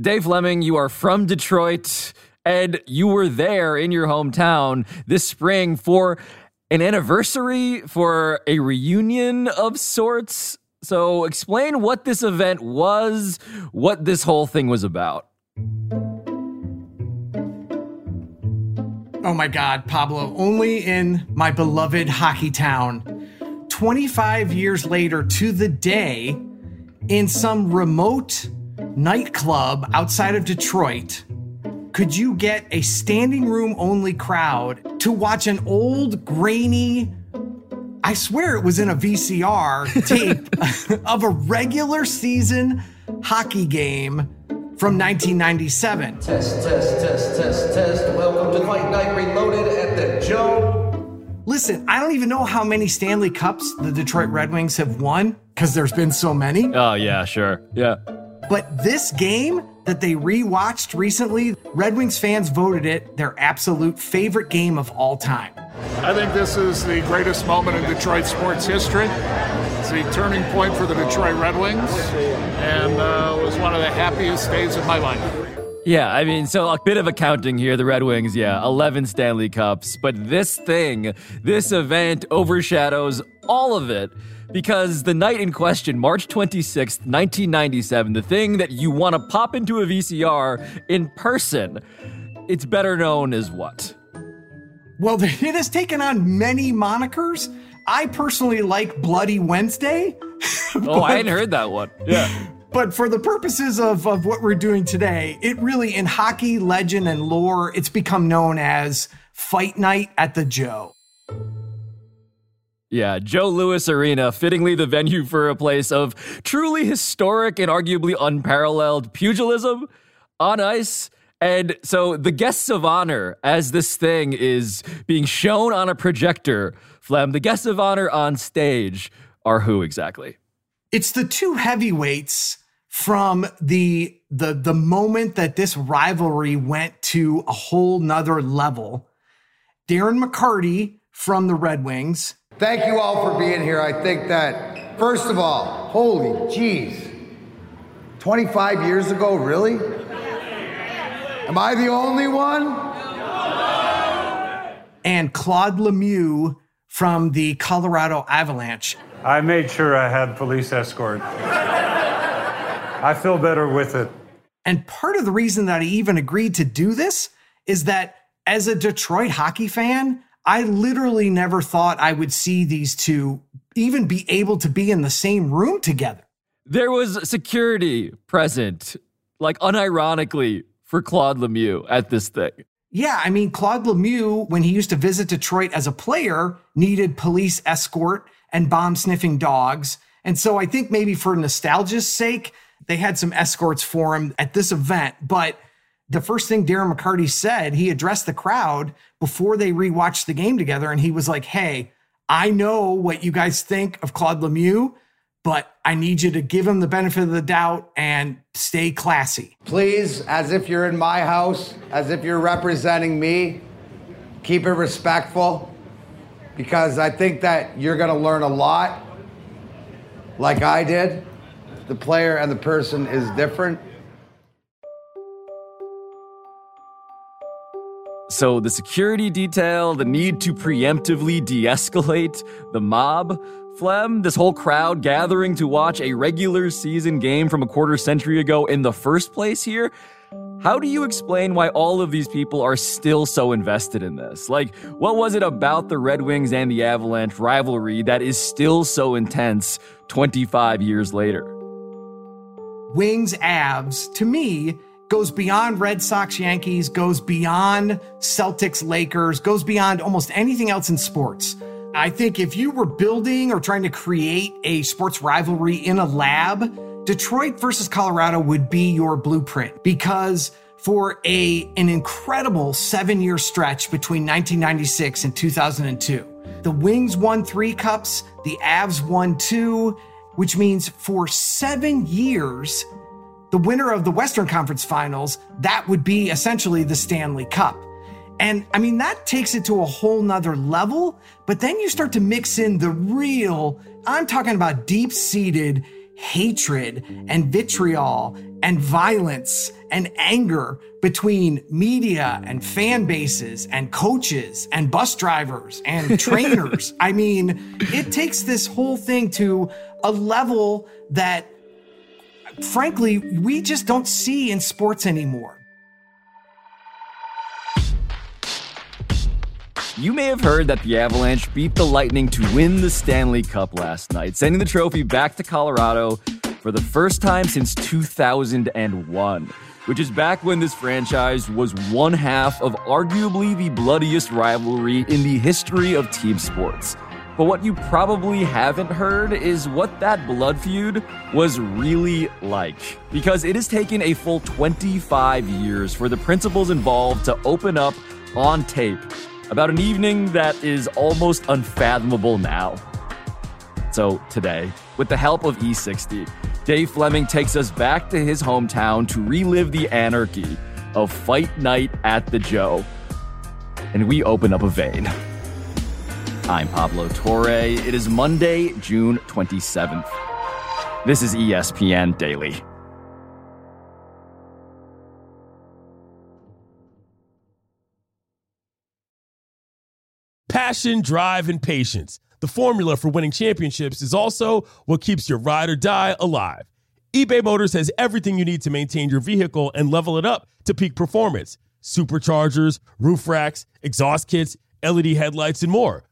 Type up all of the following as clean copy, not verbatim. Dave Fleming, you are from Detroit, and you were there in your hometown this spring for an anniversary, for a reunion of sorts. So explain what this event was, what this whole thing was about. Oh my God, Pablo, only in my beloved hockey town. 25 years later to the day, in some remote nightclub outside of Detroit, could you get a standing room only crowd to watch an old, grainy, I swear it was in a VCR tape of a regular season hockey game from 1997. Test, test, test, test, test. Welcome to Fight Night Reloaded at the Joe. Listen, I don't even know how many Stanley Cups the Detroit Red Wings have won, because there's been so many. Oh, yeah, sure. Yeah. But this game that they rewatched recently, Red Wings fans voted it their absolute favorite game of all time. I think this is the greatest moment in Detroit sports history. It's the turning point for the Detroit Red Wings, and it was one of the happiest days of my life. Yeah, I mean, so a bit of accounting here. The Red Wings, 11 Stanley Cups. But this thing, this event overshadows all of it, because the night in question, March 26th, 1997, the thing that you want to pop into a VCR in person, it's better known as what? Well, it has taken on many monikers. I personally like Bloody Wednesday. Oh, I hadn't heard that one. Yeah. But for the purposes of what we're doing today, it really, in hockey legend and lore, it's become known as Fight Night at the Joe. Yeah, Joe Louis Arena, fittingly the venue for a place of truly historic and arguably unparalleled pugilism on ice. And so the guests of honor, as this thing is being shown on a projector, Flem, the guests of honor on stage are who exactly? It's the two heavyweights from the moment that this rivalry went to a whole nother level. Darren McCarty from the Red Wings. Thank you all for being here. I think that, first of all, holy geez, 25 years ago, really? Am I the only one? No. And Claude Lemieux from the Colorado Avalanche. I made sure I had police escort. I feel better with it. And part of the reason that I even agreed to do this is that as a Detroit hockey fan, I literally never thought I would see these two even be able to be in the same room together. There was security present, like unironically, for Claude Lemieux at this thing. Yeah, I mean, Claude Lemieux, when he used to visit Detroit as a player, needed police escort and bomb-sniffing dogs. And so I think maybe for nostalgia's sake, they had some escorts for him at this event. But the first thing Darren McCarty said, he addressed the crowd before they rewatched the game together, and he was like, hey, I know what you guys think of Claude Lemieux, but I need you to give him the benefit of the doubt and stay classy. Please, as if you're in my house, as if you're representing me, keep it respectful. Because I think that you're going to learn a lot, like I did. The player and the person is different. So the security detail, the need to preemptively de-escalate the mob, Flem, this whole crowd gathering to watch a regular season game from a quarter century ago in the first place here. How do you explain why all of these people are still so invested in this? Like, what was it about the Red Wings and the Avalanche rivalry that is still so intense 25 years later? Wings-Avs, to me, goes beyond Red Sox-Yankees, goes beyond Celtics-Lakers, goes beyond almost anything else in sports. I think if you were building or trying to create a sports rivalry in a lab, Detroit versus Colorado would be your blueprint, because for an incredible 7-year stretch between 1996 and 2002, the Wings won 3 cups, the Avs won 2, which means for 7 years, the winner of the Western Conference Finals, that would be essentially the Stanley Cup. And I mean, that takes it to a whole nother level, but then you start to mix in the real, I'm talking about deep-seated hatred and vitriol and violence and anger between media and fan bases and coaches and bus drivers and trainers. I mean, it takes this whole thing to a level that, frankly, we just don't see in sports anymore. You may have heard that the Avalanche beat the Lightning to win the Stanley Cup last night, sending the trophy back to Colorado for the first time since 2001, which is back when this franchise was one half of arguably the bloodiest rivalry in the history of team sports. But what you probably haven't heard is what that blood feud was really like, because it has taken a full 25 years for the principals involved to open up on tape about an evening that is almost unfathomable now. So today, with the help of E60, Dave Fleming takes us back to his hometown to relive the anarchy of Fight Night at the Joe. And we open up a vein. I'm Pablo Torre. It is Monday, June 27th. This is ESPN Daily. Passion, drive, and patience. The formula for winning championships is also what keeps your ride or die alive. eBay Motors has everything you need to maintain your vehicle and level it up to peak performance. Superchargers, roof racks, exhaust kits, LED headlights, and more.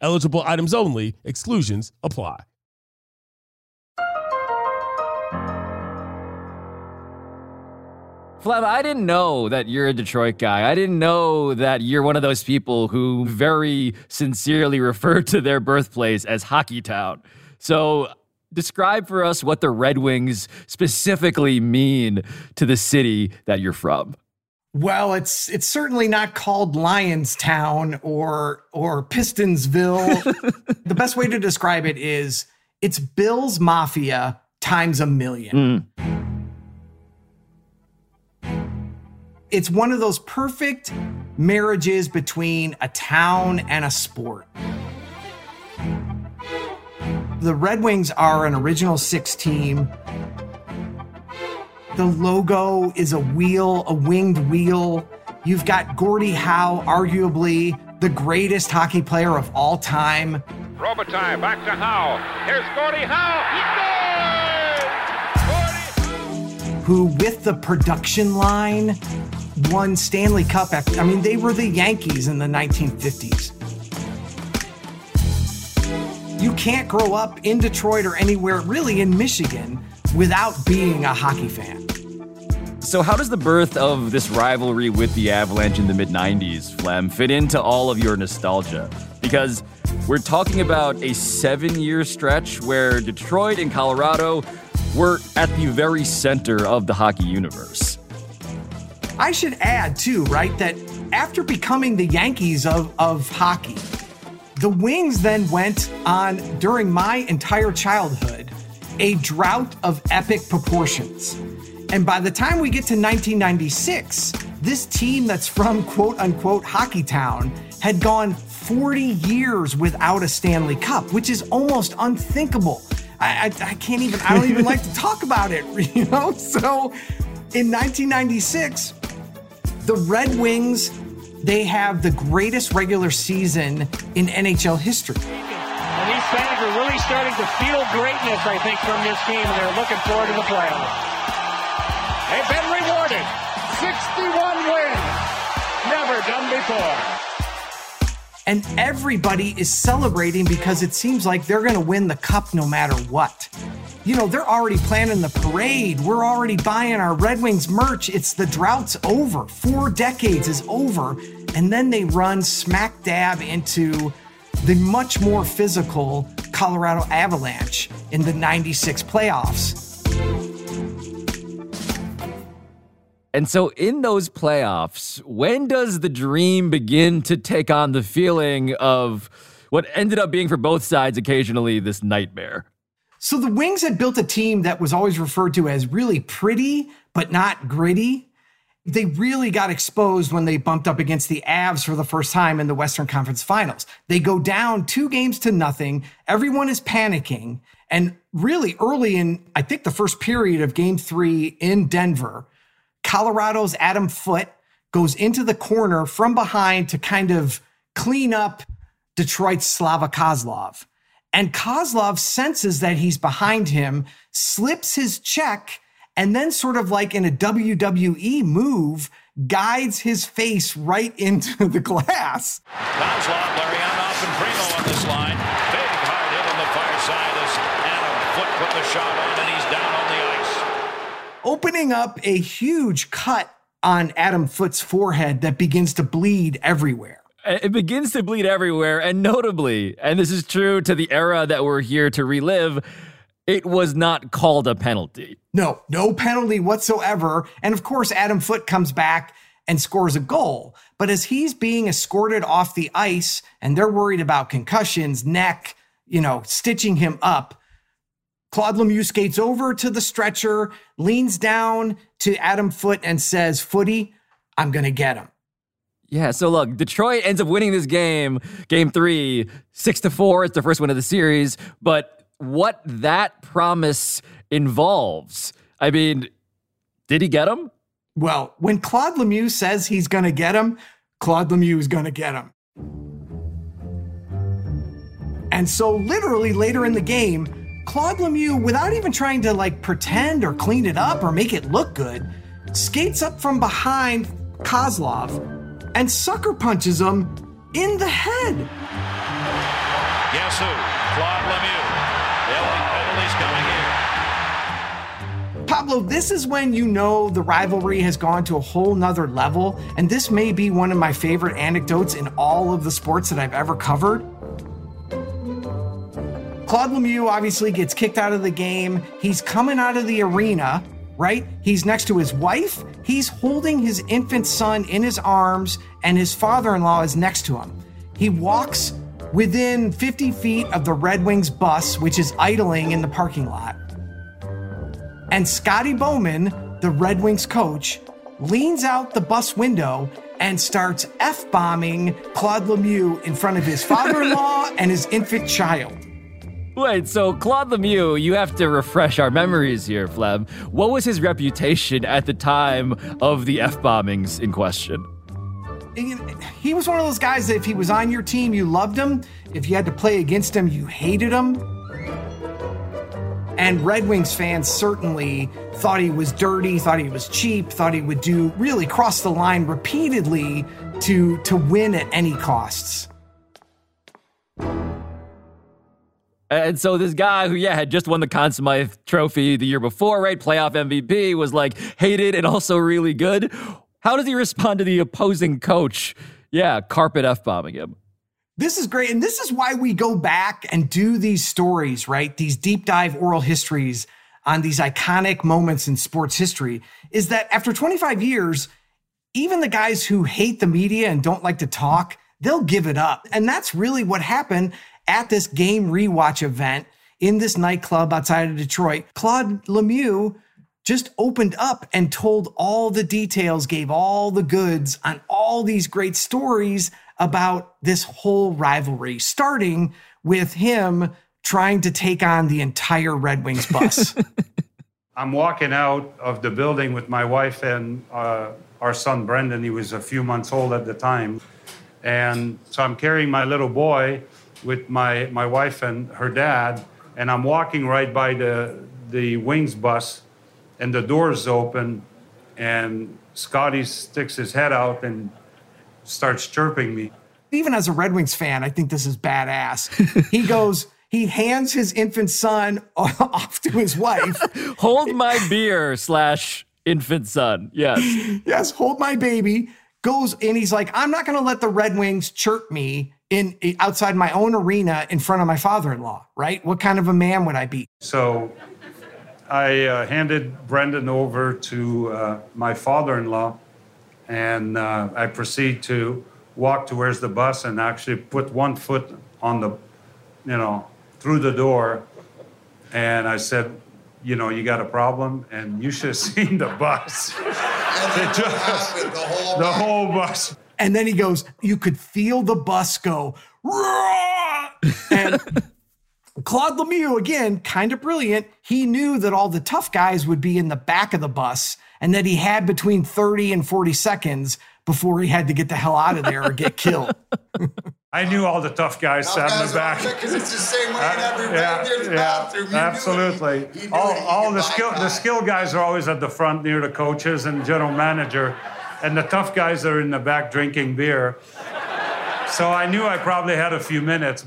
Eligible items only. Exclusions apply. Flav, I didn't know that you're a Detroit guy. I didn't know that you're one of those people who very sincerely refer to their birthplace as Hockey Town. So describe for us what the Red Wings specifically mean to the city that you're from. Well, it's certainly not called Lionstown or Pistonsville. The best way to describe it is it's Bill's Mafia times a million. Mm. It's one of those perfect marriages between a town and a sport. The Red Wings are an original six team. The logo is a wheel, a winged wheel. You've got Gordie Howe, arguably the greatest hockey player of all time. Robitaille back to Howe. Here's Gordie Howe. He scores! Gordie Howe! Who, with the production line, won Stanley Cup. I mean, they were the Yankees in the 1950s. You can't grow up in Detroit or anywhere, really in Michigan, without being a hockey fan. So how does the birth of this rivalry with the Avalanche in the mid-90s, Flem, fit into all of your nostalgia? Because we're talking about a 7-year stretch where Detroit and Colorado were at the very center of the hockey universe. I should add, too, right, that after becoming the Yankees of hockey, the Wings then went on, during my entire childhood, a drought of epic proportions. And by the time we get to 1996, this team that's from quote-unquote Hockey Town had gone 40 years without a Stanley Cup, which is almost unthinkable. I can't even, I don't even like to talk about it, you know? So in 1996, the Red Wings, they have the greatest regular season in NHL history. And these fans are really starting to feel greatness, I think, from this team, and they're looking forward to the playoffs. They've been rewarded. 61 wins. Never done before. And everybody is celebrating because it seems like they're going to win the cup no matter what. You know, they're already planning the parade. We're already buying our Red Wings merch. It's the drought's over. 4 decades is over. And then they run smack dab into the much more physical Colorado Avalanche in the 96 playoffs. And so in those playoffs, when does the dream begin to take on the feeling of what ended up being for both sides occasionally this nightmare? So the Wings had built a team that was always referred to as really pretty, but not gritty. They really got exposed when they bumped up against the Avs for the first time in the Western Conference Finals. They go down 2 games to nothing. Everyone is panicking. And really early in, I think, the first period of Game 3 in Denver, Colorado's Adam Foote goes into the corner from behind to kind of clean up Detroit's Slava Kozlov. And Kozlov senses that he's behind him, slips his check, and then sort of like in a WWE move, guides his face right into the glass. Kozlov, Larionov, and Primo on this line. Big hard hit on the far side as Adam Foote put the shot on, and he's down on the ice. Opening up a huge cut on Adam Foote's forehead that begins to bleed everywhere. It begins to bleed everywhere, and notably, and this is true to the era that we're here to relive, it was not called a penalty. No, no penalty whatsoever. And of course, Adam Foote comes back and scores a goal. But as he's being escorted off the ice, and they're worried about concussions, neck, stitching him up, Claude Lemieux skates over to the stretcher, leans down to Adam Foote and says, "Footy, I'm going to get him." Yeah, so look, Detroit ends up winning this game, Game 3, 6-4. It's the first win of the series. But what that promise involves, I mean, did he get him? Well, when Claude Lemieux says he's going to get him, Claude Lemieux is going to get him. And so literally later in the game, Claude Lemieux, without even trying to pretend or clean it up or make it look good, skates up from behind Kozlov and sucker punches him in the head. Guess who? Claude Lemieux. The penalty's coming here. Pablo, this is when the rivalry has gone to a whole nother level, and this may be one of my favorite anecdotes in all of the sports that I've ever covered. Claude Lemieux obviously gets kicked out of the game. He's coming out of the arena, right? He's next to his wife. He's holding his infant son in his arms, and his father-in-law is next to him. He walks within 50 feet of the Red Wings bus, which is idling in the parking lot. And Scotty Bowman, the Red Wings coach, leans out the bus window and starts F-bombing Claude Lemieux in front of his father-in-law and his infant child. Wait, so Claude Lemieux, you have to refresh our memories here, Flem. What was his reputation at the time of the F-bombings in question? He was one of those guys that if he was on your team, you loved him. If you had to play against him, you hated him. And Red Wings fans certainly thought he was dirty, thought he was cheap, thought he would really cross the line repeatedly to win at any costs. And so this guy who, had just won the Conn Smythe Trophy the year before, right? Playoff MVP, was hated and also really good. How does he respond to the opposing coach? Yeah, carpet F-bombing him. This is great. And this is why we go back and do these stories, right? These deep dive oral histories on these iconic moments in sports history, is that after 25 years, even the guys who hate the media and don't like to talk, they'll give it up. And that's really what happened at this game rewatch event in this nightclub outside of Detroit. Claude Lemieux just opened up and told all the details, gave all the goods on all these great stories about this whole rivalry, starting with him trying to take on the entire Red Wings bus. I'm walking out of the building with my wife and our son, Brendan. He was a few months old at the time. And so I'm carrying my little boy with my wife and her dad, and I'm walking right by the Wings bus, and the door's open, and Scotty sticks his head out and starts chirping me. Even as a Red Wings fan, I think this is badass. He hands his infant son off to his wife. Hold my beer /infant son, yes. Yes, hold my baby, goes, and he's like, I'm not gonna let the Red Wings chirp me outside my own arena in front of my father-in-law, right? What kind of a man would I be? So I handed Brendan over to my father-in-law, and I proceed to walk towards the bus and actually put one foot on the, through the door. And I said, you got a problem, and you should have seen the bus. The whole bus. And then he goes, you could feel the bus go, roar! And Claude Lemieux, again, kind of brilliant. He knew that all the tough guys would be in the back of the bus and that he had between 30 and 40 seconds before he had to get the hell out of there or get killed. I knew all the tough guys sat in the back. Because it's the same way in every room, the bathroom. Absolutely. All the skill guys are always at the front near the coaches and general manager, and the tough guys are in the back drinking beer. So I knew I probably had a few minutes.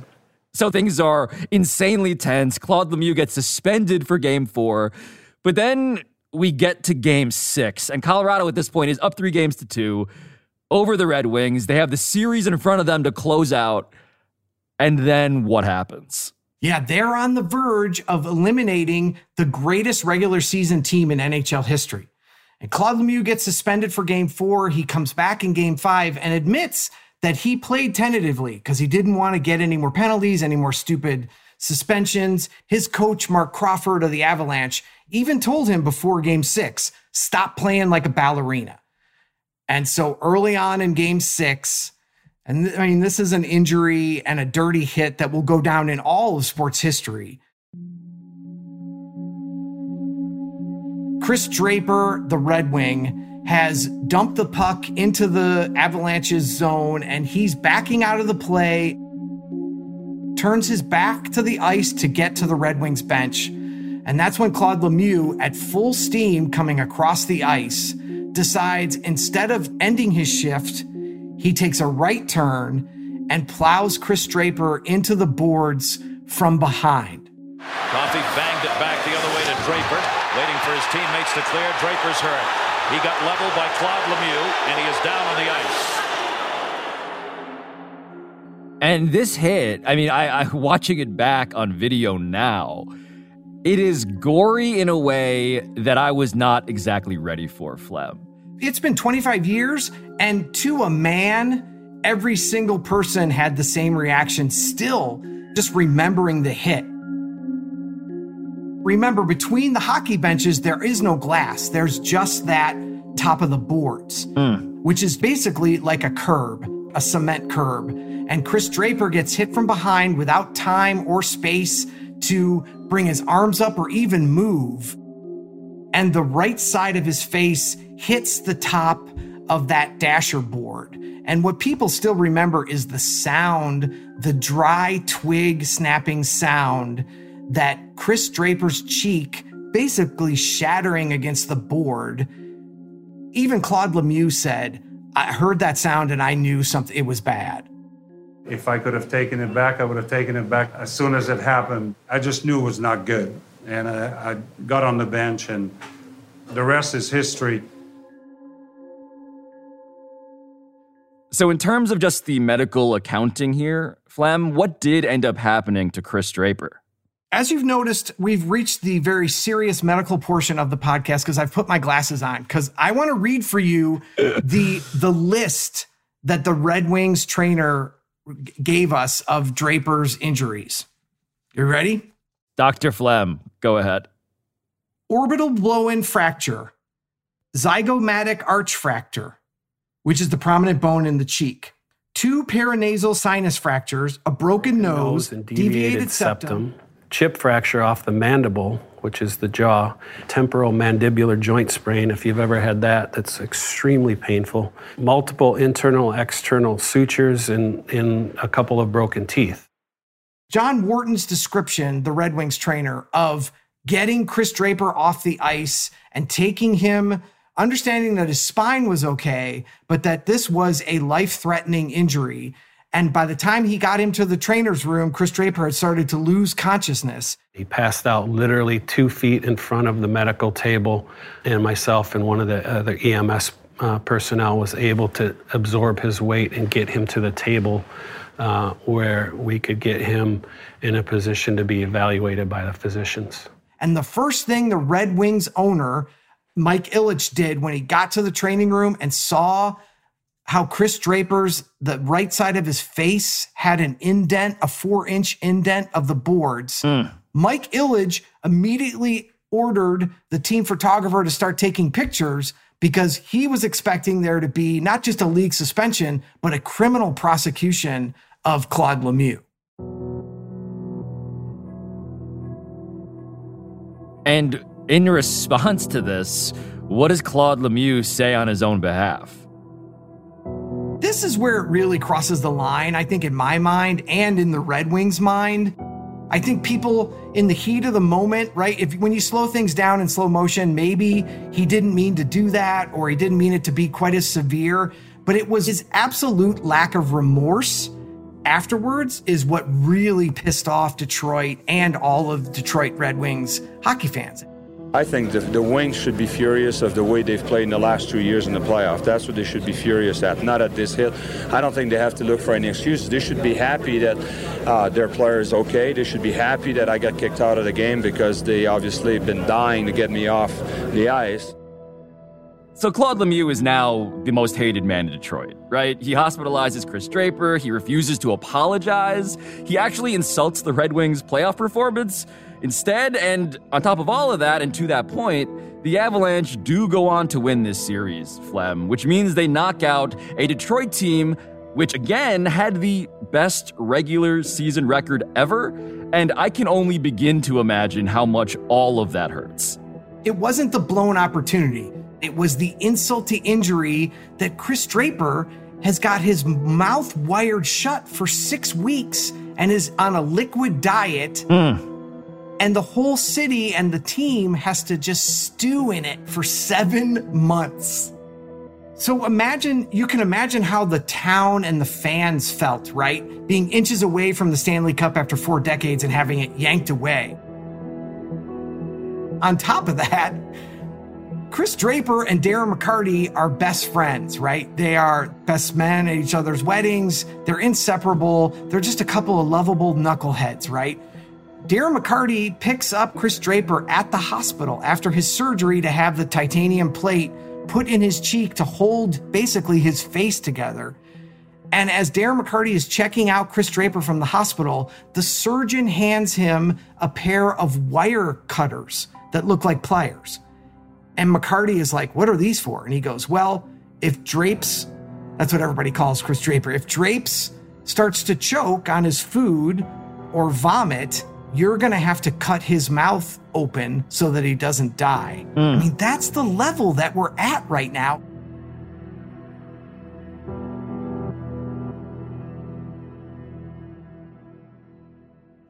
So things are insanely tense. Claude Lemieux gets suspended for Game 4. But then we get to Game 6. And Colorado at this point is up 3-2 over the Red Wings. They have the series in front of them to close out. And then what happens? Yeah, they're on the verge of eliminating the greatest regular season team in NHL history. And Claude Lemieux gets suspended for Game 4. He comes back in Game 5 and admits that he played tentatively because he didn't want to get any more penalties, any more stupid suspensions. His coach, Mark Crawford of the Avalanche, even told him before Game 6, stop playing like a ballerina. And so early on in Game 6, and I mean, this is an injury and a dirty hit that will go down in all of sports history. Chris Draper, the Red Wing, has dumped the puck into the Avalanche's zone, and he's backing out of the play, turns his back to the ice to get to the Red Wings bench. And that's when Claude Lemieux, at full steam coming across the ice, decides instead of ending his shift, he takes a right turn and plows Chris Draper into the boards from behind. Coffey banged it back the other way to Draper, waiting for his teammates to clear. Draper's hurt. He got leveled by Claude Lemieux, and he is down on the ice. And this hit, I mean, I watching it back on video now, it is gory in a way that I was not exactly ready for, Flem. It's been 25 years, and to a man, every single person had the same reaction still, just remembering the hit. Remember, between the hockey benches, there is no glass. There's just that top of the boards, which is basically like a curb, a cement curb. And Chris Draper gets hit from behind without time or space to bring his arms up or even move. And the right side of his face hits the top of that dasher board. And what people still remember is the sound, the dry twig snapping sound, that Chris Draper's cheek basically shattering against the board. Even Claude Lemieux said, I heard that sound and I knew something, it was bad. If I could have taken it back, I would have taken it back as soon as it happened. I just knew it was not good. And I got on the bench, and the rest is history. So in terms of just the medical accounting here, Flem, what did end up happening to Chris Draper? As you've noticed, we've reached the very serious medical portion of the podcast because I've put my glasses on, because I want to read for you the list that the Red Wings trainer gave us of Draper's injuries. You ready? Dr. Flem, go ahead. Orbital blow-in fracture, zygomatic arch fracture, which is the prominent bone in the cheek, 2 paranasal sinus fractures, a broken nose, and deviated septum. Chip fracture off the mandible, which is the jaw, temporal mandibular joint sprain, if you've ever had that, that's extremely painful. Multiple internal, external sutures in a couple of broken teeth. John Wharton's description, the Red Wings trainer, of getting Chris Draper off the ice and taking him, understanding that his spine was okay, but that this was a life-threatening injury. And by the time he got him to the trainer's room, Chris Draper had started to lose consciousness. He passed out literally 2 feet in front of the medical table, and myself and one of the other EMS personnel was able to absorb his weight and get him to the table where we could get him in a position to be evaluated by the physicians. And the first thing the Red Wings owner, Mike Ilitch, did when he got to the training room and saw how Chris Draper's, the right side of his face had an indent, a 4-inch indent of the boards. Mike Ilitch immediately ordered the team photographer to start taking pictures because he was expecting there to be not just a league suspension, but a criminal prosecution of Claude Lemieux. And in response to this, what does Claude Lemieux say on his own behalf? This is where it really crosses the line, I think, in my mind and in the Red Wings' mind. I think people in the heat of the moment, right? When you slow things down in slow motion, maybe he didn't mean to do that, or he didn't mean it to be quite as severe, but it was his absolute lack of remorse afterwards is what really pissed off Detroit and all of Detroit Red Wings hockey fans. I think the Wings should be furious of the way they've played in the last 2 years in the playoff. That's what they should be furious at, not at this hit. I don't think they have to look for any excuses. They should be happy that their player is okay. They should be happy that I got kicked out of the game because they obviously have been dying to get me off the ice. So Claude Lemieux is now the most hated man in Detroit, right? He hospitalizes Chris Draper. He refuses to apologize. He actually insults the Red Wings' playoff performance instead. And on top of all of that, and to that point, the Avalanche do go on to win this series, Flem, which means they knock out a Detroit team which, again, had the best regular season record ever. And I can only begin to imagine how much all of that hurts. It wasn't the blown opportunity. It was the insult to injury that Chris Draper has got his mouth wired shut for 6 weeks and is on a liquid diet. And the whole city and the team has to just stew in it for 7 months. So you can imagine how the town and the fans felt, right? Being inches away from the Stanley Cup after 4 decades and having it yanked away. On top of that, Chris Draper and Darren McCarty are best friends, right? They are best men at each other's weddings. They're inseparable. They're just a couple of lovable knuckleheads, right? Darren McCarty picks up Chris Draper at the hospital after his surgery to have the titanium plate put in his cheek to hold basically his face together. And as Darren McCarty is checking out Chris Draper from the hospital, the surgeon hands him a pair of wire cutters that look like pliers. And McCarty is like, what are these for? And he goes, well, if Drapes, that's what everybody calls Chris Draper, if Drapes starts to choke on his food or vomit, you're going to have to cut his mouth open so that he doesn't die. I mean, that's the level that we're at right now.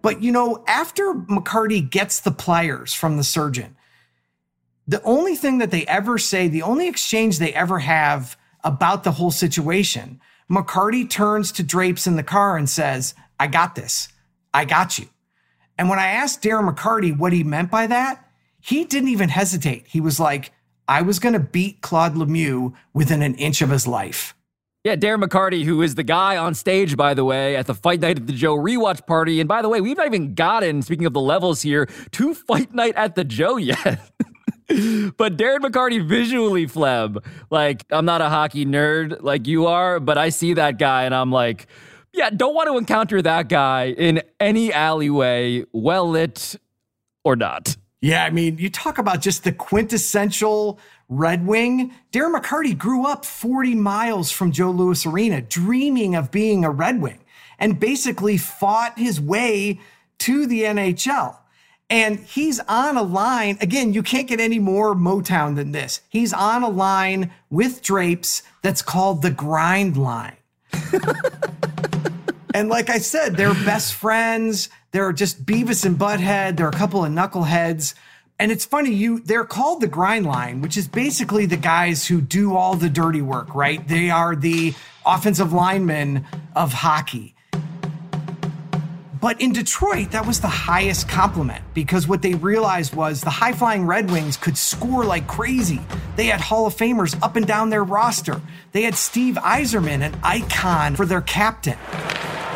But, you know, after McCarty gets the pliers from the surgeon, the only thing that they ever say, the only exchange they ever have about the whole situation, McCarty turns to Drapes in the car and says, I got this. I got you. And when I asked Darren McCarty what he meant by that, he didn't even hesitate. He was like, I was going to beat Claude Lemieux within an inch of his life. Yeah, Darren McCarty, who is the guy on stage, by the way, at the Fight Night at the Joe rewatch party. And by the way, we've not even gotten, speaking of the levels here, to Fight Night at the Joe yet. But Darren McCarty visually, Fleb, like, I'm not a hockey nerd like you are, but I see that guy and I'm like, yeah, don't want to encounter that guy in any alleyway, well lit or not. Yeah, I mean, you talk about just the quintessential Red Wing. Darren McCarty grew up 40 miles from Joe Louis Arena, dreaming of being a Red Wing, and basically fought his way to the NHL. And he's on a line, again, you can't get any more Motown than this. He's on a line with Drapes that's called the Grind Line. And like I said, they're best friends. They're just Beavis and Butthead. They're a couple of knuckleheads. And it's funny, they're called the Grind Line, which is basically the guys who do all the dirty work, right? They are the offensive linemen of hockey. But in Detroit, that was the highest compliment because what they realized was the high-flying Red Wings could score like crazy. They had Hall of Famers up and down their roster. They had Steve Yzerman, an icon, for their captain.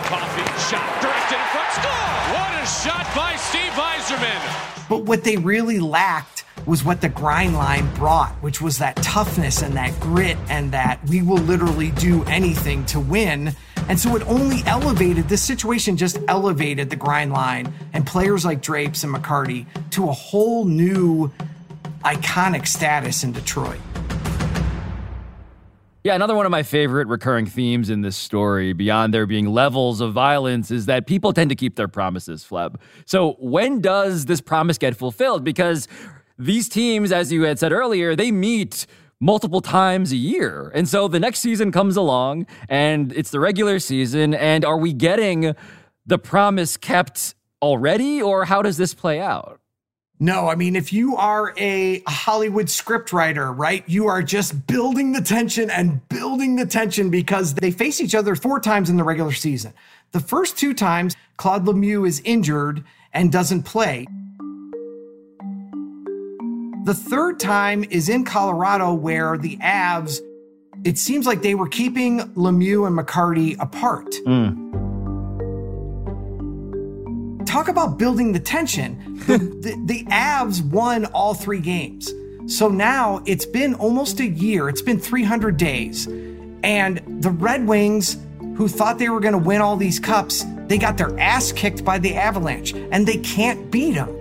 Coffee shot, directed in front, score! What a shot by Steve Yzerman! But what they really lacked was what the Grind Line brought, which was that toughness and that grit and that we will literally do anything to win. And so it only elevated, this situation just elevated the Grind Line and players like Drapes and McCarty to a whole new iconic status in Detroit. Yeah, another one of my favorite recurring themes in this story, beyond there being levels of violence, is that people tend to keep their promises, Fleb. So when does this promise get fulfilled? Because these teams, as you had said earlier, they meet multiple times a year. And so the next season comes along, and it's the regular season, and are we getting the promise kept already, or how does this play out? No, I mean, if you are a Hollywood scriptwriter, right, you are just building the tension and building the tension because they face each other 4 times in the regular season. The first 2 times, Claude Lemieux is injured and doesn't play. The third time is in Colorado, where the Avs, it seems like they were keeping Lemieux and McCarty apart. Talk about building the tension. The Avs won all 3 games. So now it's been almost a year. It's been 300 days. And the Red Wings, who thought they were going to win all these cups, they got their ass kicked by the Avalanche, and they can't beat them.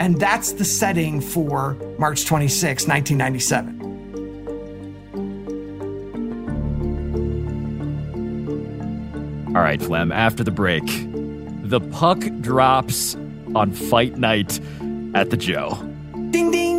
And that's the setting for March 26, 1997. All right, Flem, after the break, the puck drops on Fight Night at the Joe. Ding, ding!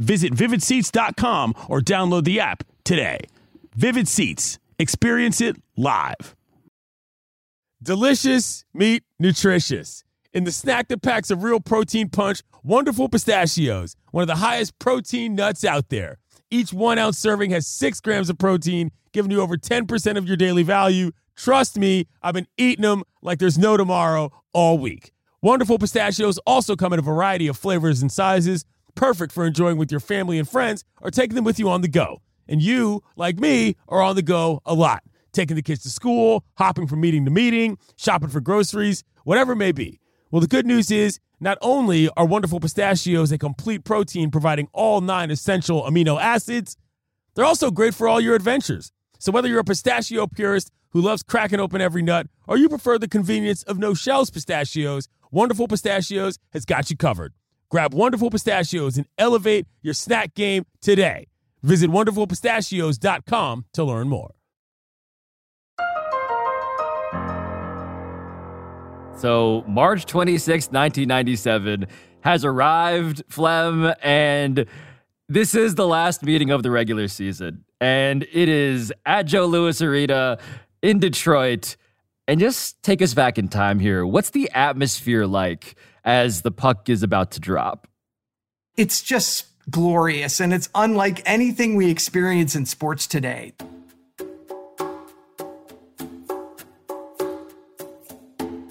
Visit vividseats.com or download the app today. Vivid Seats. Experience it live. Delicious meat, nutritious. In the snack that packs a real protein punch, Wonderful Pistachios, one of the highest protein nuts out there. Each 1-ounce serving has 6 grams of protein, giving you over 10% of your daily value. Trust me, I've been eating them like there's no tomorrow all week. Wonderful Pistachios also come in a variety of flavors and sizes, perfect for enjoying with your family and friends or taking them with you on the go. And you, like me, are on the go a lot, taking the kids to school, hopping from meeting to meeting, shopping for groceries, whatever it may be. Well, the good news is not only are Wonderful Pistachios a complete protein providing all 9 essential amino acids, they're also great for all your adventures. So whether you're a pistachio purist who loves cracking open every nut or you prefer the convenience of no-shells pistachios, Wonderful Pistachios has got you covered. Grab Wonderful Pistachios and elevate your snack game today. Visit wonderfulpistachios.com to learn more. So March 26, 1997 has arrived, Flem, and this is the last meeting of the regular season. And it is at Joe Louis Arena in Detroit. And just take us back in time here. What's the atmosphere like as the puck is about to drop? It's just glorious, and it's unlike anything we experience in sports today.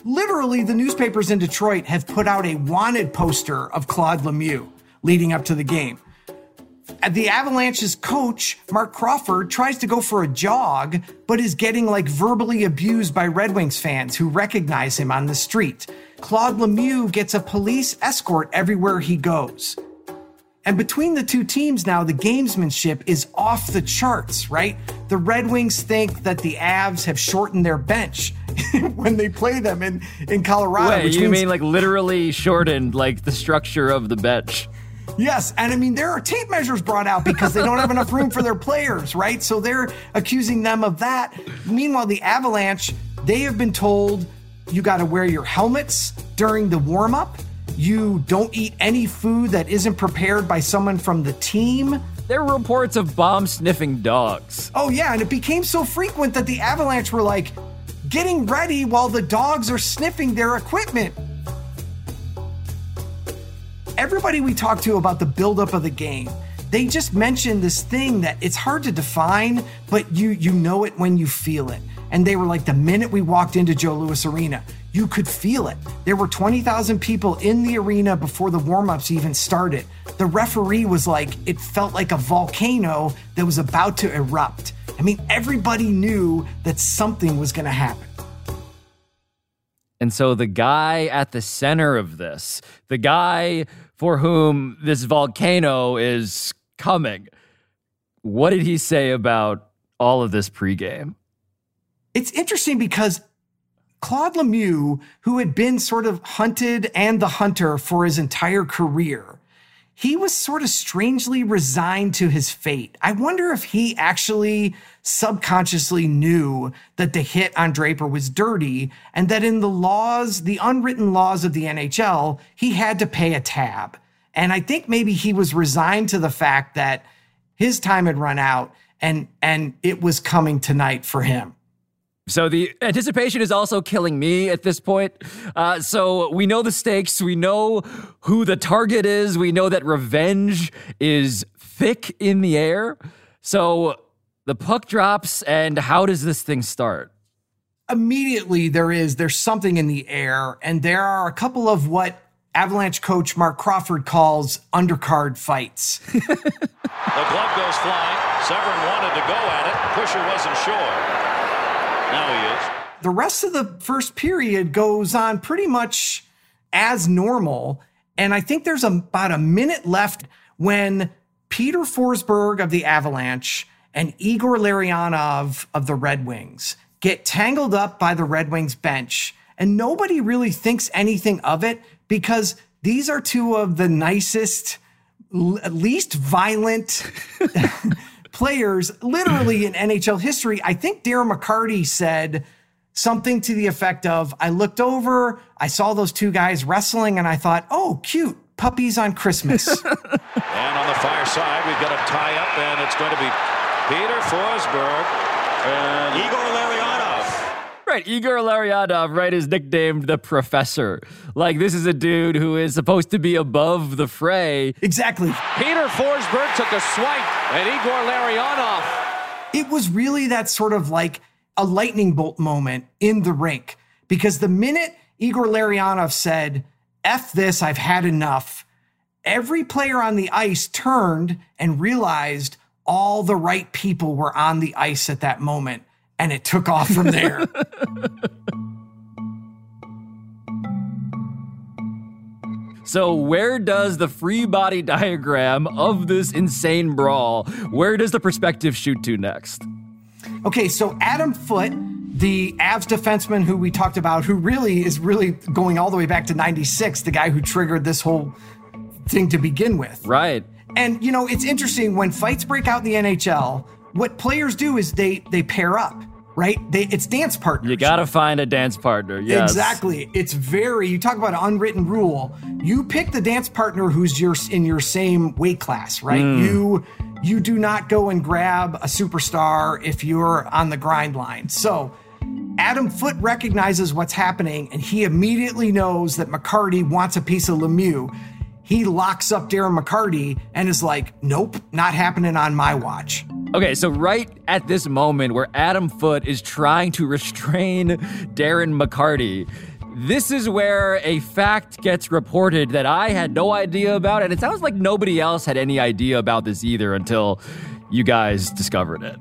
Literally, the newspapers in Detroit have put out a wanted poster of Claude Lemieux leading up to the game. The Avalanche's coach, Mark Crawford, tries to go for a jog, but is getting verbally abused by Red Wings fans who recognize him on the street. Claude Lemieux gets a police escort everywhere he goes. And between the 2 teams now, the gamesmanship is off the charts, right? The Red Wings think that the Avs have shortened their bench when they play them in Colorado. Wait, you mean literally shortened, the structure of the bench? Yes, and there are tape measures brought out because they don't have enough room for their players, right? So they're accusing them of that. Meanwhile, the Avalanche, they have been told you got to wear your helmets during the warm-up. You don't eat any food that isn't prepared by someone from the team. There were reports of bomb-sniffing dogs. Oh, yeah, and it became so frequent that the Avalanche were, like, getting ready while the dogs are sniffing their equipment. Everybody we talked to about the buildup of the game, they just mentioned this thing that it's hard to define, but you know it when you feel it. And they were like, the minute we walked into Joe Louis Arena, you could feel it. There were 20,000 people in the arena before the warm-ups even started. The referee was like, it felt like a volcano that was about to erupt. I mean, everybody knew that something was going to happen. And so the guy at the center of this, the guy for whom this volcano is coming, what did he say about all of this pregame? It's interesting because Claude Lemieux, who had been sort of hunted and the hunter for his entire career, he was sort of strangely resigned to his fate. I wonder if he actually subconsciously knew that the hit on Draper was dirty and that in the laws, the unwritten laws of the NHL, he had to pay a tab. And I think maybe he was resigned to the fact that his time had run out and it was coming tonight for him. So the anticipation is also killing me at this point. So we know the stakes. We know who the target is. We know that revenge is thick in the air. So the puck drops, and how does this thing start? Immediately, there's something in the air, and there are a couple of what Avalanche coach Mark Crawford calls undercard fights. The glove goes flying. Severin wanted to go at it. Pusher wasn't sure. Now he is. The rest of the first period goes on pretty much as normal. And I think there's about a minute left when Peter Forsberg of the Avalanche and Igor Larionov of the Red Wings get tangled up by the Red Wings bench. And nobody really thinks anything of it because these are two of the nicest, least violent players literally in NHL history. I think Darren McCarty said something to the effect of, I looked over, I saw those two guys wrestling, and I thought, oh, cute, puppies on Christmas. And on the far side, we've got a tie-up, and it's going to be Peter Forsberg and Igor Larionov. Right, Igor Larionov, right, is nicknamed the Professor. Like, this is a dude who is supposed to be above the fray. Exactly. Peter Forsberg took a swipe. And Igor Larionov. It was really that sort of like a lightning bolt moment in the rink because the minute Igor Larionov said, F this, I've had enough, every player on the ice turned and realized all the right people were on the ice at that moment, and it took off from there. So where does the free body diagram of this insane brawl, where does the perspective shoot to next? Okay, so Adam Foote, the Avs defenseman who we talked about, who really is going all the way back to 96, the guy who triggered this whole thing to begin with. Right. And, you know, it's interesting, when fights break out in the NHL, what players do is they pair up. Right? It's dance partners. You got to find a dance partner. Yes. Exactly. It's you talk about an unwritten rule. You pick the dance partner who's in your same weight class, right? You do not go and grab a superstar if you're on the grind line. So Adam Foote recognizes what's happening, and he immediately knows that McCarty wants a piece of Lemieux. He locks up Darren McCarty and is like, nope, not happening on my watch. Okay, so right at this moment where Adam Foote is trying to restrain Darren McCarty, this is where a fact gets reported that I had no idea about, and it sounds like nobody else had any idea about this either until you guys discovered it.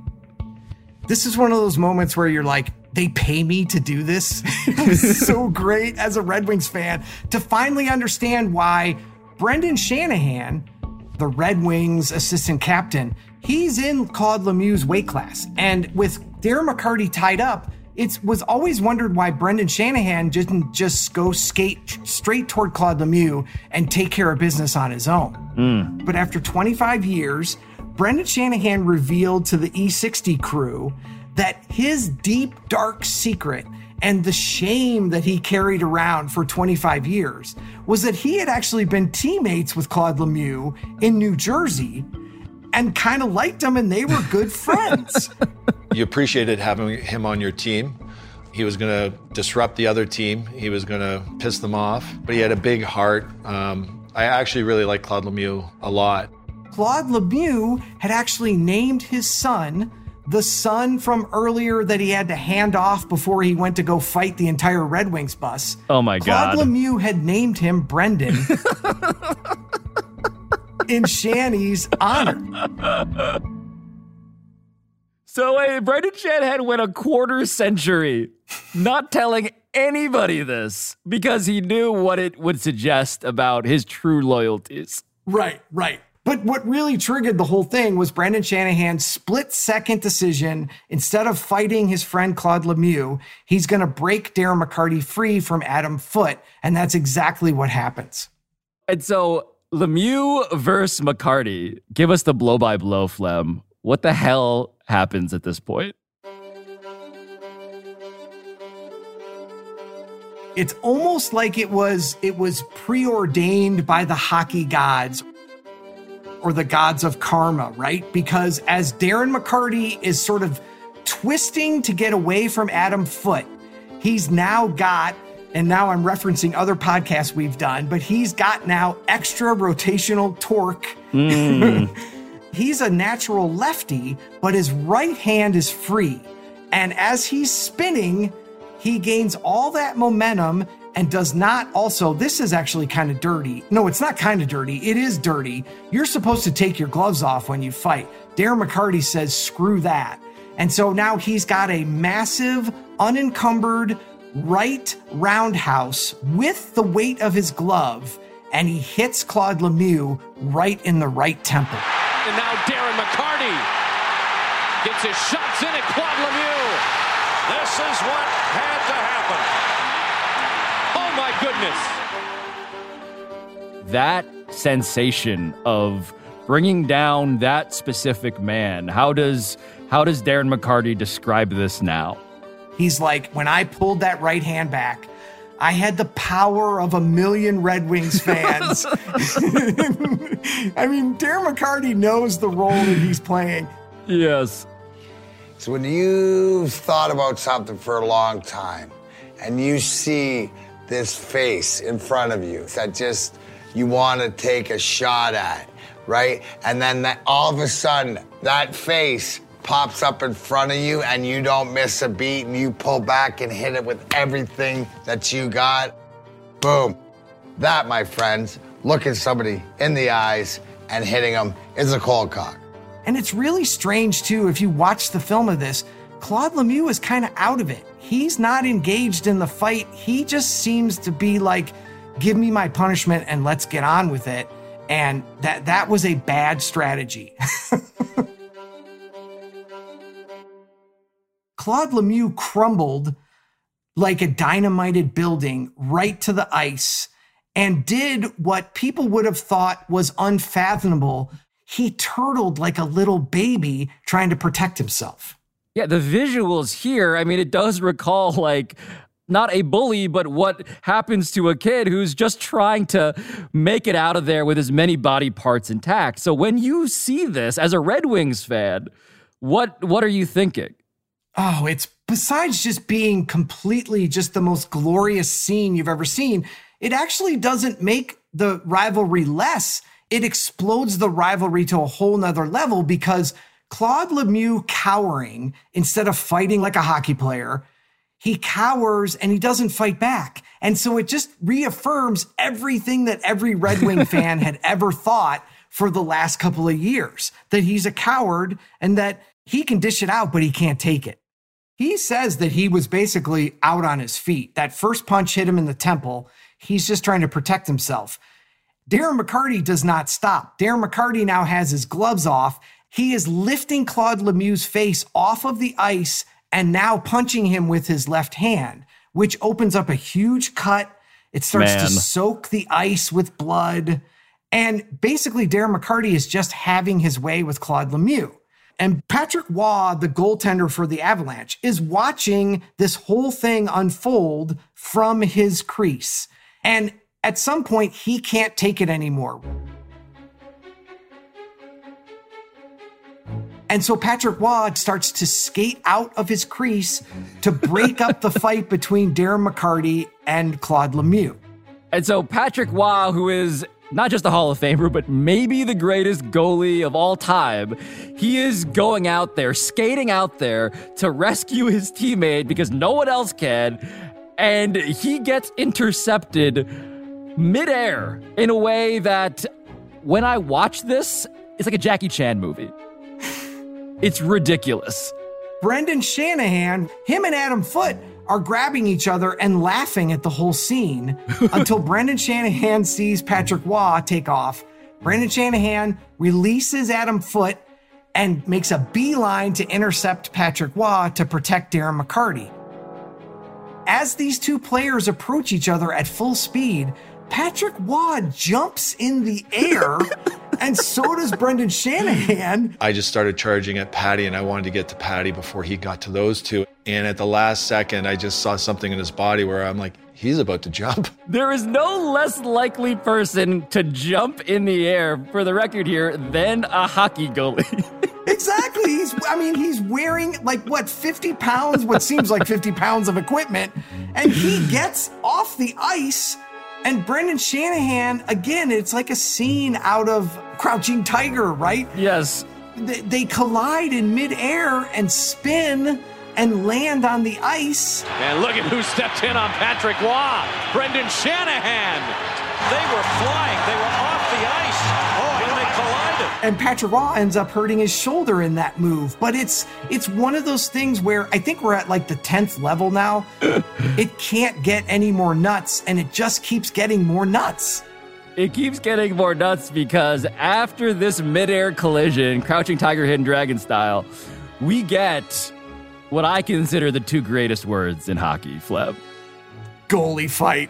This is one of those moments where you're like, they pay me to do this? It was so great as a Red Wings fan to finally understand why Brendan Shanahan, the Red Wings assistant captain, he's in Claude Lemieux's weight class. And with Darren McCarty tied up, it was always wondered why Brendan Shanahan didn't just go skate straight toward Claude Lemieux and take care of business on his own. But after 25 years, Brendan Shanahan revealed to the E60 crew that his deep, dark secret and the shame that he carried around for 25 years was that he had actually been teammates with Claude Lemieux in New Jersey. and kind of liked him, and they were good friends. You appreciated having him on your team. He was going to disrupt the other team. He was going to piss them off, but he had a big heart. I actually really like Claude Lemieux a lot. Claude Lemieux had actually named his son the son from earlier that he had to hand off before he went to go fight the entire Red Wings bus. Oh, my God. Claude Lemieux had named him Brendan in Shanahan's honor. So Brendan Shanahan went a quarter century not telling anybody this because he knew what it would suggest about his true loyalties. Right. But what really triggered the whole thing was Brendan Shanahan's split-second decision. Instead of fighting his friend Claude Lemieux, he's going to break Darren McCarty free from Adam Foote, and that's exactly what happens. And so Lemieux versus McCarty. Give us the blow-by-blow, Flem. What the hell happens at this point? It's almost like it was preordained by the hockey gods, or the gods of karma, right? Because as Darren McCarty is sort of twisting to get away from Adam Foote, he's now got, and now I'm referencing other podcasts we've done, but he's got now extra rotational torque. He's a natural lefty, but his right hand is free. And as he's spinning, he gains all that momentum and does not also, this is actually kind of dirty. No, it's not kind of dirty. It is dirty. You're supposed to take your gloves off when you fight. Darren McCarty says, screw that. And so now he's got a massive, unencumbered right roundhouse with the weight of his glove, and he hits Claude Lemieux right in the right temple. And now Darren McCarty gets his shots in at Claude Lemieux. This is what had to happen. My goodness. That sensation of bringing down that specific man. How does Darren McCarty describe this now? He's like, when I pulled that right hand back, I had the power of a million Red Wings fans. I mean, Darren McCarty knows the role that he's playing. Yes. So when you've thought about something for a long time and you see this face in front of you that just you want to take a shot at, right? And then all of a sudden, that face pops up in front of you and you don't miss a beat and you pull back and hit it with everything that you got. Boom. That, my friends, looking somebody in the eyes and hitting them is a cold cock. And it's really strange, too, if you watch the film of this, Claude Lemieux is kind of out of it. He's not engaged in the fight. He just seems to be like, give me my punishment and let's get on with it. And that was a bad strategy. Claude Lemieux crumbled like a dynamited building right to the ice and did what people would have thought was unfathomable. He turtled like a little baby trying to protect himself. Yeah, the visuals here, I mean, it does recall, like, not a bully, but what happens to a kid who's just trying to make it out of there with as many body parts intact. So when you see this as a Red Wings fan, what are you thinking? Oh, it's besides just being completely just the most glorious scene you've ever seen, it actually doesn't make the rivalry less. It explodes the rivalry to a whole nother level because Claude Lemieux cowering instead of fighting like a hockey player, he cowers and he doesn't fight back. And so it just reaffirms everything that every Red Wing fan had ever thought for the last couple of years, that he's a coward and that he can dish it out, but he can't take it. He says that he was basically out on his feet. That first punch hit him in the temple. He's just trying to protect himself. Darren McCarty does not stop. Darren McCarty now has his gloves off. He is lifting Claude Lemieux's face off of the ice and now punching him with his left hand, which opens up a huge cut. It starts to soak the ice with blood. And basically, Darren McCarty is just having his way with Claude Lemieux. And Patrick Roy, the goaltender for the Avalanche, is watching this whole thing unfold from his crease. And at some point, he can't take it anymore. And so Patrick Roy starts to skate out of his crease to break up the fight between Darren McCarty and Claude Lemieux. And so Patrick Roy, who is not just a Hall of Famer, but maybe the greatest goalie of all time, he is going out there, skating out there to rescue his teammate because no one else can. And he gets intercepted midair in a way that when I watch this, it's like a Jackie Chan movie. It's ridiculous. Brendan Shanahan, him and Adam Foote are grabbing each other and laughing at the whole scene until Brendan Shanahan sees Patrick Roy take off. Brendan Shanahan releases Adam Foote and makes a beeline to intercept Patrick Roy to protect Darren McCarty. As these two players approach each other at full speed, Patrick Roy jumps in the air, and so does Brendan Shanahan. I just started charging at Patty, and I wanted to get to Patty before he got to those two. And at the last second, I just saw something in his body where I'm like, he's about to jump. There is no less likely person to jump in the air, for the record here, than a hockey goalie. Exactly. He's wearing 50 pounds, what seems like 50 pounds of equipment, and he gets off the ice. And Brendan Shanahan, again, it's like a scene out of Crouching Tiger, right? Yes. They collide in midair and spin and land on the ice. And look at who stepped in on Patrick Roy, Brendan Shanahan. They were flying. They were off the ice when they collided. And Patrick Roy ends up hurting his shoulder in that move. But it's one of those things where I think we're at the 10th level now. It can't get any more nuts, and it just keeps getting more nuts. It keeps getting more nuts because after this midair collision, Crouching Tiger, Hidden Dragon style, we get what I consider the two greatest words in hockey, Fleb. Goalie fight.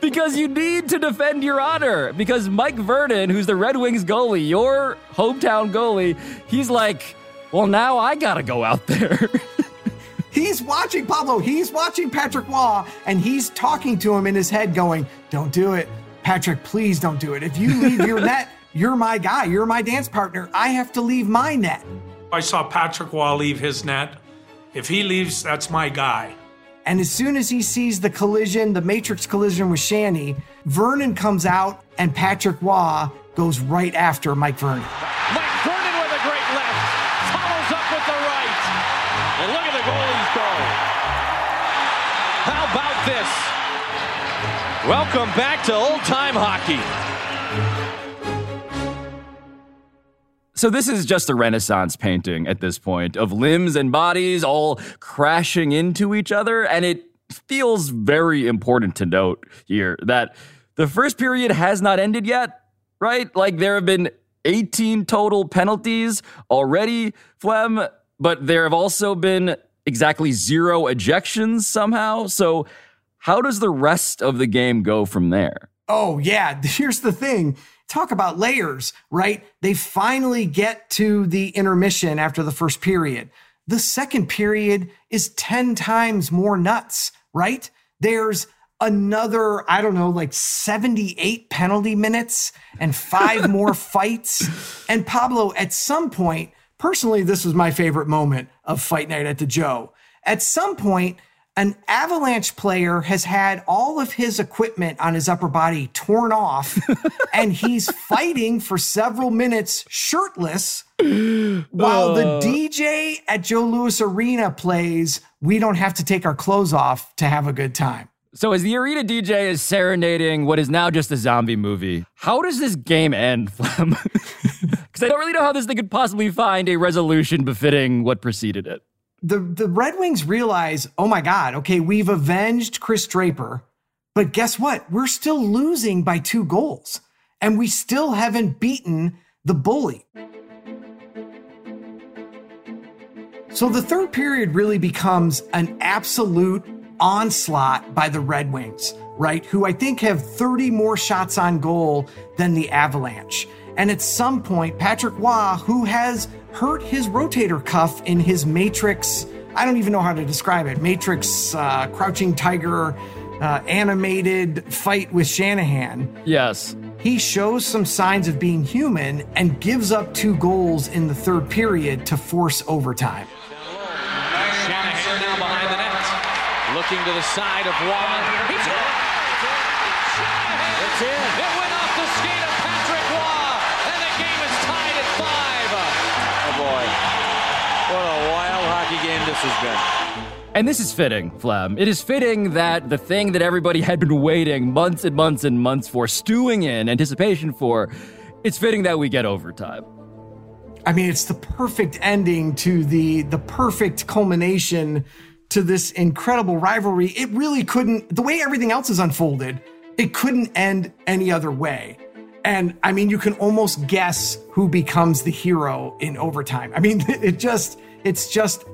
Because you need to defend your honor. Because Mike Vernon, who's the Red Wings goalie, your hometown goalie, he's like, well, now I gotta go out there. He's watching Pablo. He's watching Patrick Roy, and he's talking to him in his head going, don't do it. Patrick, please don't do it. If you leave your net, you're my guy. You're my dance partner. I have to leave my net. I saw Patrick Roy leave his net. If he leaves, that's my guy. And as soon as he sees the collision, the Matrix collision with Shanny, Vernon comes out, and Patrick Roy goes right after Mike Vernon. Mike Vernon! Welcome back to old-time hockey. So this is just a Renaissance painting at this point of limbs and bodies all crashing into each other. And it feels very important to note here that the first period has not ended yet, right? There have been 18 total penalties already, Flem, but there have also been exactly 0 ejections somehow. So how does the rest of the game go from there? Oh, yeah. Here's the thing. Talk about layers, right? They finally get to the intermission after the first period. The second period is 10 times more nuts, right? There's another, 78 penalty minutes and 5 more fights. And Pablo, at some point, personally, this was my favorite moment of Fight Night at the Joe. At some point, an Avalanche player has had all of his equipment on his upper body torn off, and he's fighting for several minutes shirtless while the DJ at Joe Louis Arena plays We Don't Have to Take Our Clothes Off to Have a Good Time. So as the arena DJ is serenading what is now just a zombie movie, how does this game end, Flem? Because I don't really know how this thing could possibly find a resolution befitting what preceded it. The Red Wings realize, oh my God, okay, we've avenged Chris Draper, but guess what? We're still losing by 2 goals, and we still haven't beaten the bully. So the third period really becomes an absolute onslaught by the Red Wings, right? Who I think have 30 more shots on goal than the Avalanche. And at some point, Patrick Roy, who has hurt his rotator cuff in his Matrix, I don't even know how to describe it, Matrix Crouching Tiger animated fight with Shanahan. Yes. he shows some signs of being human and gives up 2 goals in the third period to force overtime. Shanahan now behind the net, looking to the side of Waugh. He's in! It's in! It went off the skate of Patrick Roy, and the game is tied at 5. Oh boy, what a wild hockey game this has been. And this is fitting, Flem. It is fitting that the thing that everybody had been waiting months and months and months for, stewing in anticipation for, it's fitting that we get overtime. I mean, it's the perfect ending to the perfect culmination to this incredible rivalry. It really couldn't, the way everything else is unfolded, it couldn't end any other way. And I mean, you can almost guess who becomes the hero in overtime. I mean, it's just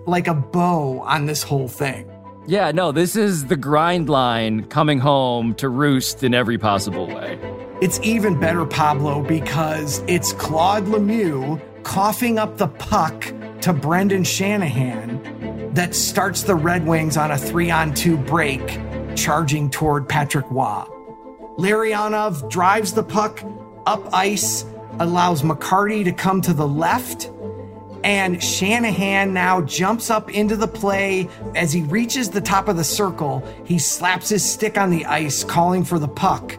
like a bow on this whole thing. Yeah, no, this is the grind line coming home to roost in every possible way. It's even better, Pablo, because it's Claude Lemieux coughing up the puck to Brendan Shanahan that starts the Red Wings on a 3-on-2 break, charging toward Patrick Roy. Larionov drives the puck up ice, allows McCarty to come to the left, and Shanahan now jumps up into the play. As he reaches the top of the circle, he slaps his stick on the ice, calling for the puck.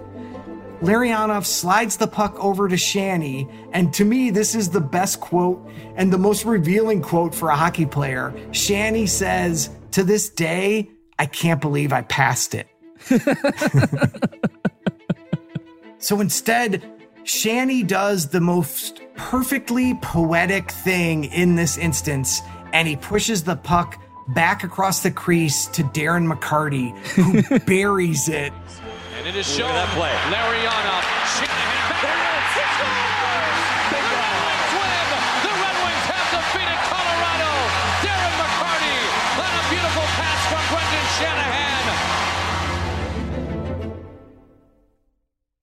Larionov slides the puck over to Shanny, and to me, this is the best quote and the most revealing quote for a hockey player. Shanny says, "To this day, I can't believe I passed it." So instead, Shanny does the most perfectly poetic thing in this instance, and he pushes the puck back across the crease to Darren McCarty, who buries it. And it is shown. That play. Larionov. Shanahan. There it is. It's scores! The Red Wings win. The Red Wings have defeated Colorado. Darren McCarty on a beautiful pass from Brendan Shanahan.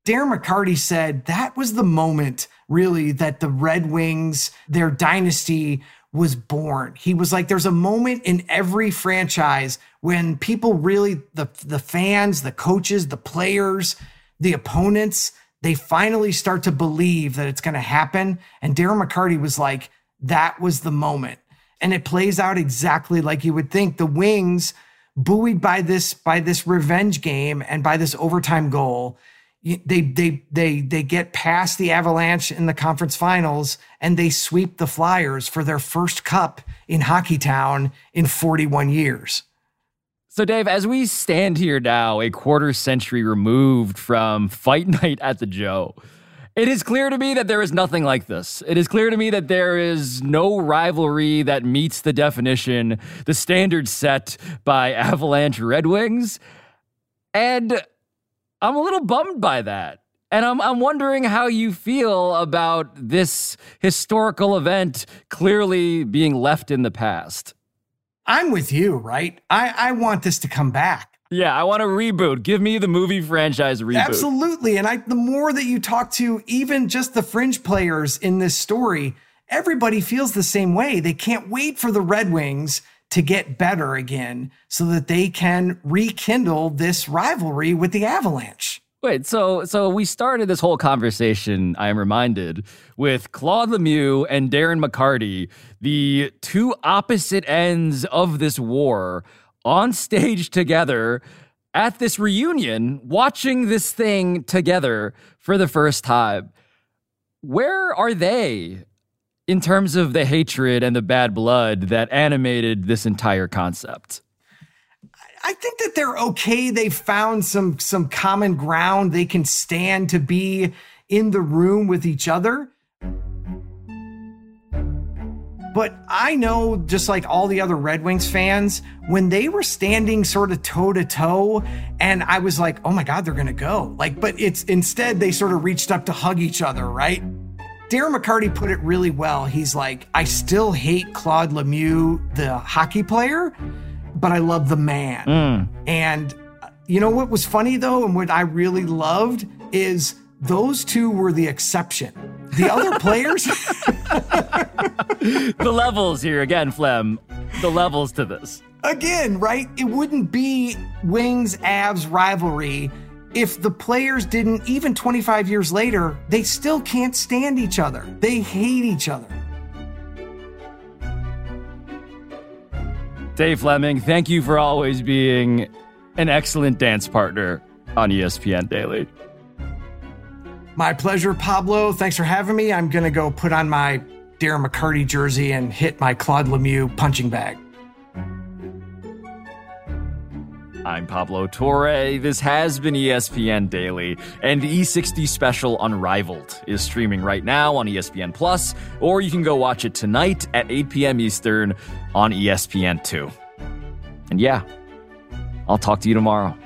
Darren McCarty said that was the moment, really, that the Red Wings, their dynasty, was born. He was like, there's a moment in every franchise when people really, the fans, the coaches, the players, the opponents, they finally start to believe that it's going to happen. And Darren McCarty was like, that was the moment. And it plays out exactly like you would think. The Wings, buoyed by this revenge game and by this overtime goal, They get past the Avalanche in the conference finals, and they sweep the Flyers for their first cup in Hockeytown in 41 years. So, Dave, as we stand here now, a quarter century removed from Fight Night at the Joe, it is clear to me that there is nothing like this. It is clear to me that there is no rivalry that meets the definition, the standard set by Avalanche Red Wings. And I'm a little bummed by that. And I'm wondering how you feel about this historical event clearly being left in the past. I'm with you, right? I want this to come back. Yeah, I want a reboot. Give me the movie franchise reboot. Absolutely. And the more that you talk to even just the fringe players in this story, everybody feels the same way. They can't wait for the Red Wings to get better again so that they can rekindle this rivalry with the Avalanche. Wait, so we started this whole conversation, I am reminded, with Claude Lemieux and Darren McCarty, the two opposite ends of this war, on stage together at this reunion, watching this thing together for the first time. Where are they in terms of the hatred and the bad blood that animated this entire concept? I think that they're okay. They've found some common ground. They can stand to be in the room with each other. But I know, just like all the other Red Wings fans, when they were standing sort of toe-to-toe, and I was like, oh my God, they're going to go. But it's instead they sort of reached up to hug each other, right? Darren McCarty put it really well. He's like, I still hate Claude Lemieux, the hockey player, but I love the man. And you know what was funny, though, and what I really loved is those two were the exception. The other players... The levels here again, Flem. The levels to this. Again, right? It wouldn't be Wings-Avs rivalry if the players didn't, even 25 years later, they still can't stand each other. They hate each other. Dave Fleming, thank you for always being an excellent dance partner on ESPN Daily. My pleasure, Pablo. Thanks for having me. I'm going to go put on my Darren McCarty jersey and hit my Claude Lemieux punching bag. I'm Pablo Torre. This has been ESPN Daily, and the E60 special Unrivaled is streaming right now on ESPN+, or you can go watch it tonight at 8 p.m. Eastern on ESPN2. And yeah, I'll talk to you tomorrow.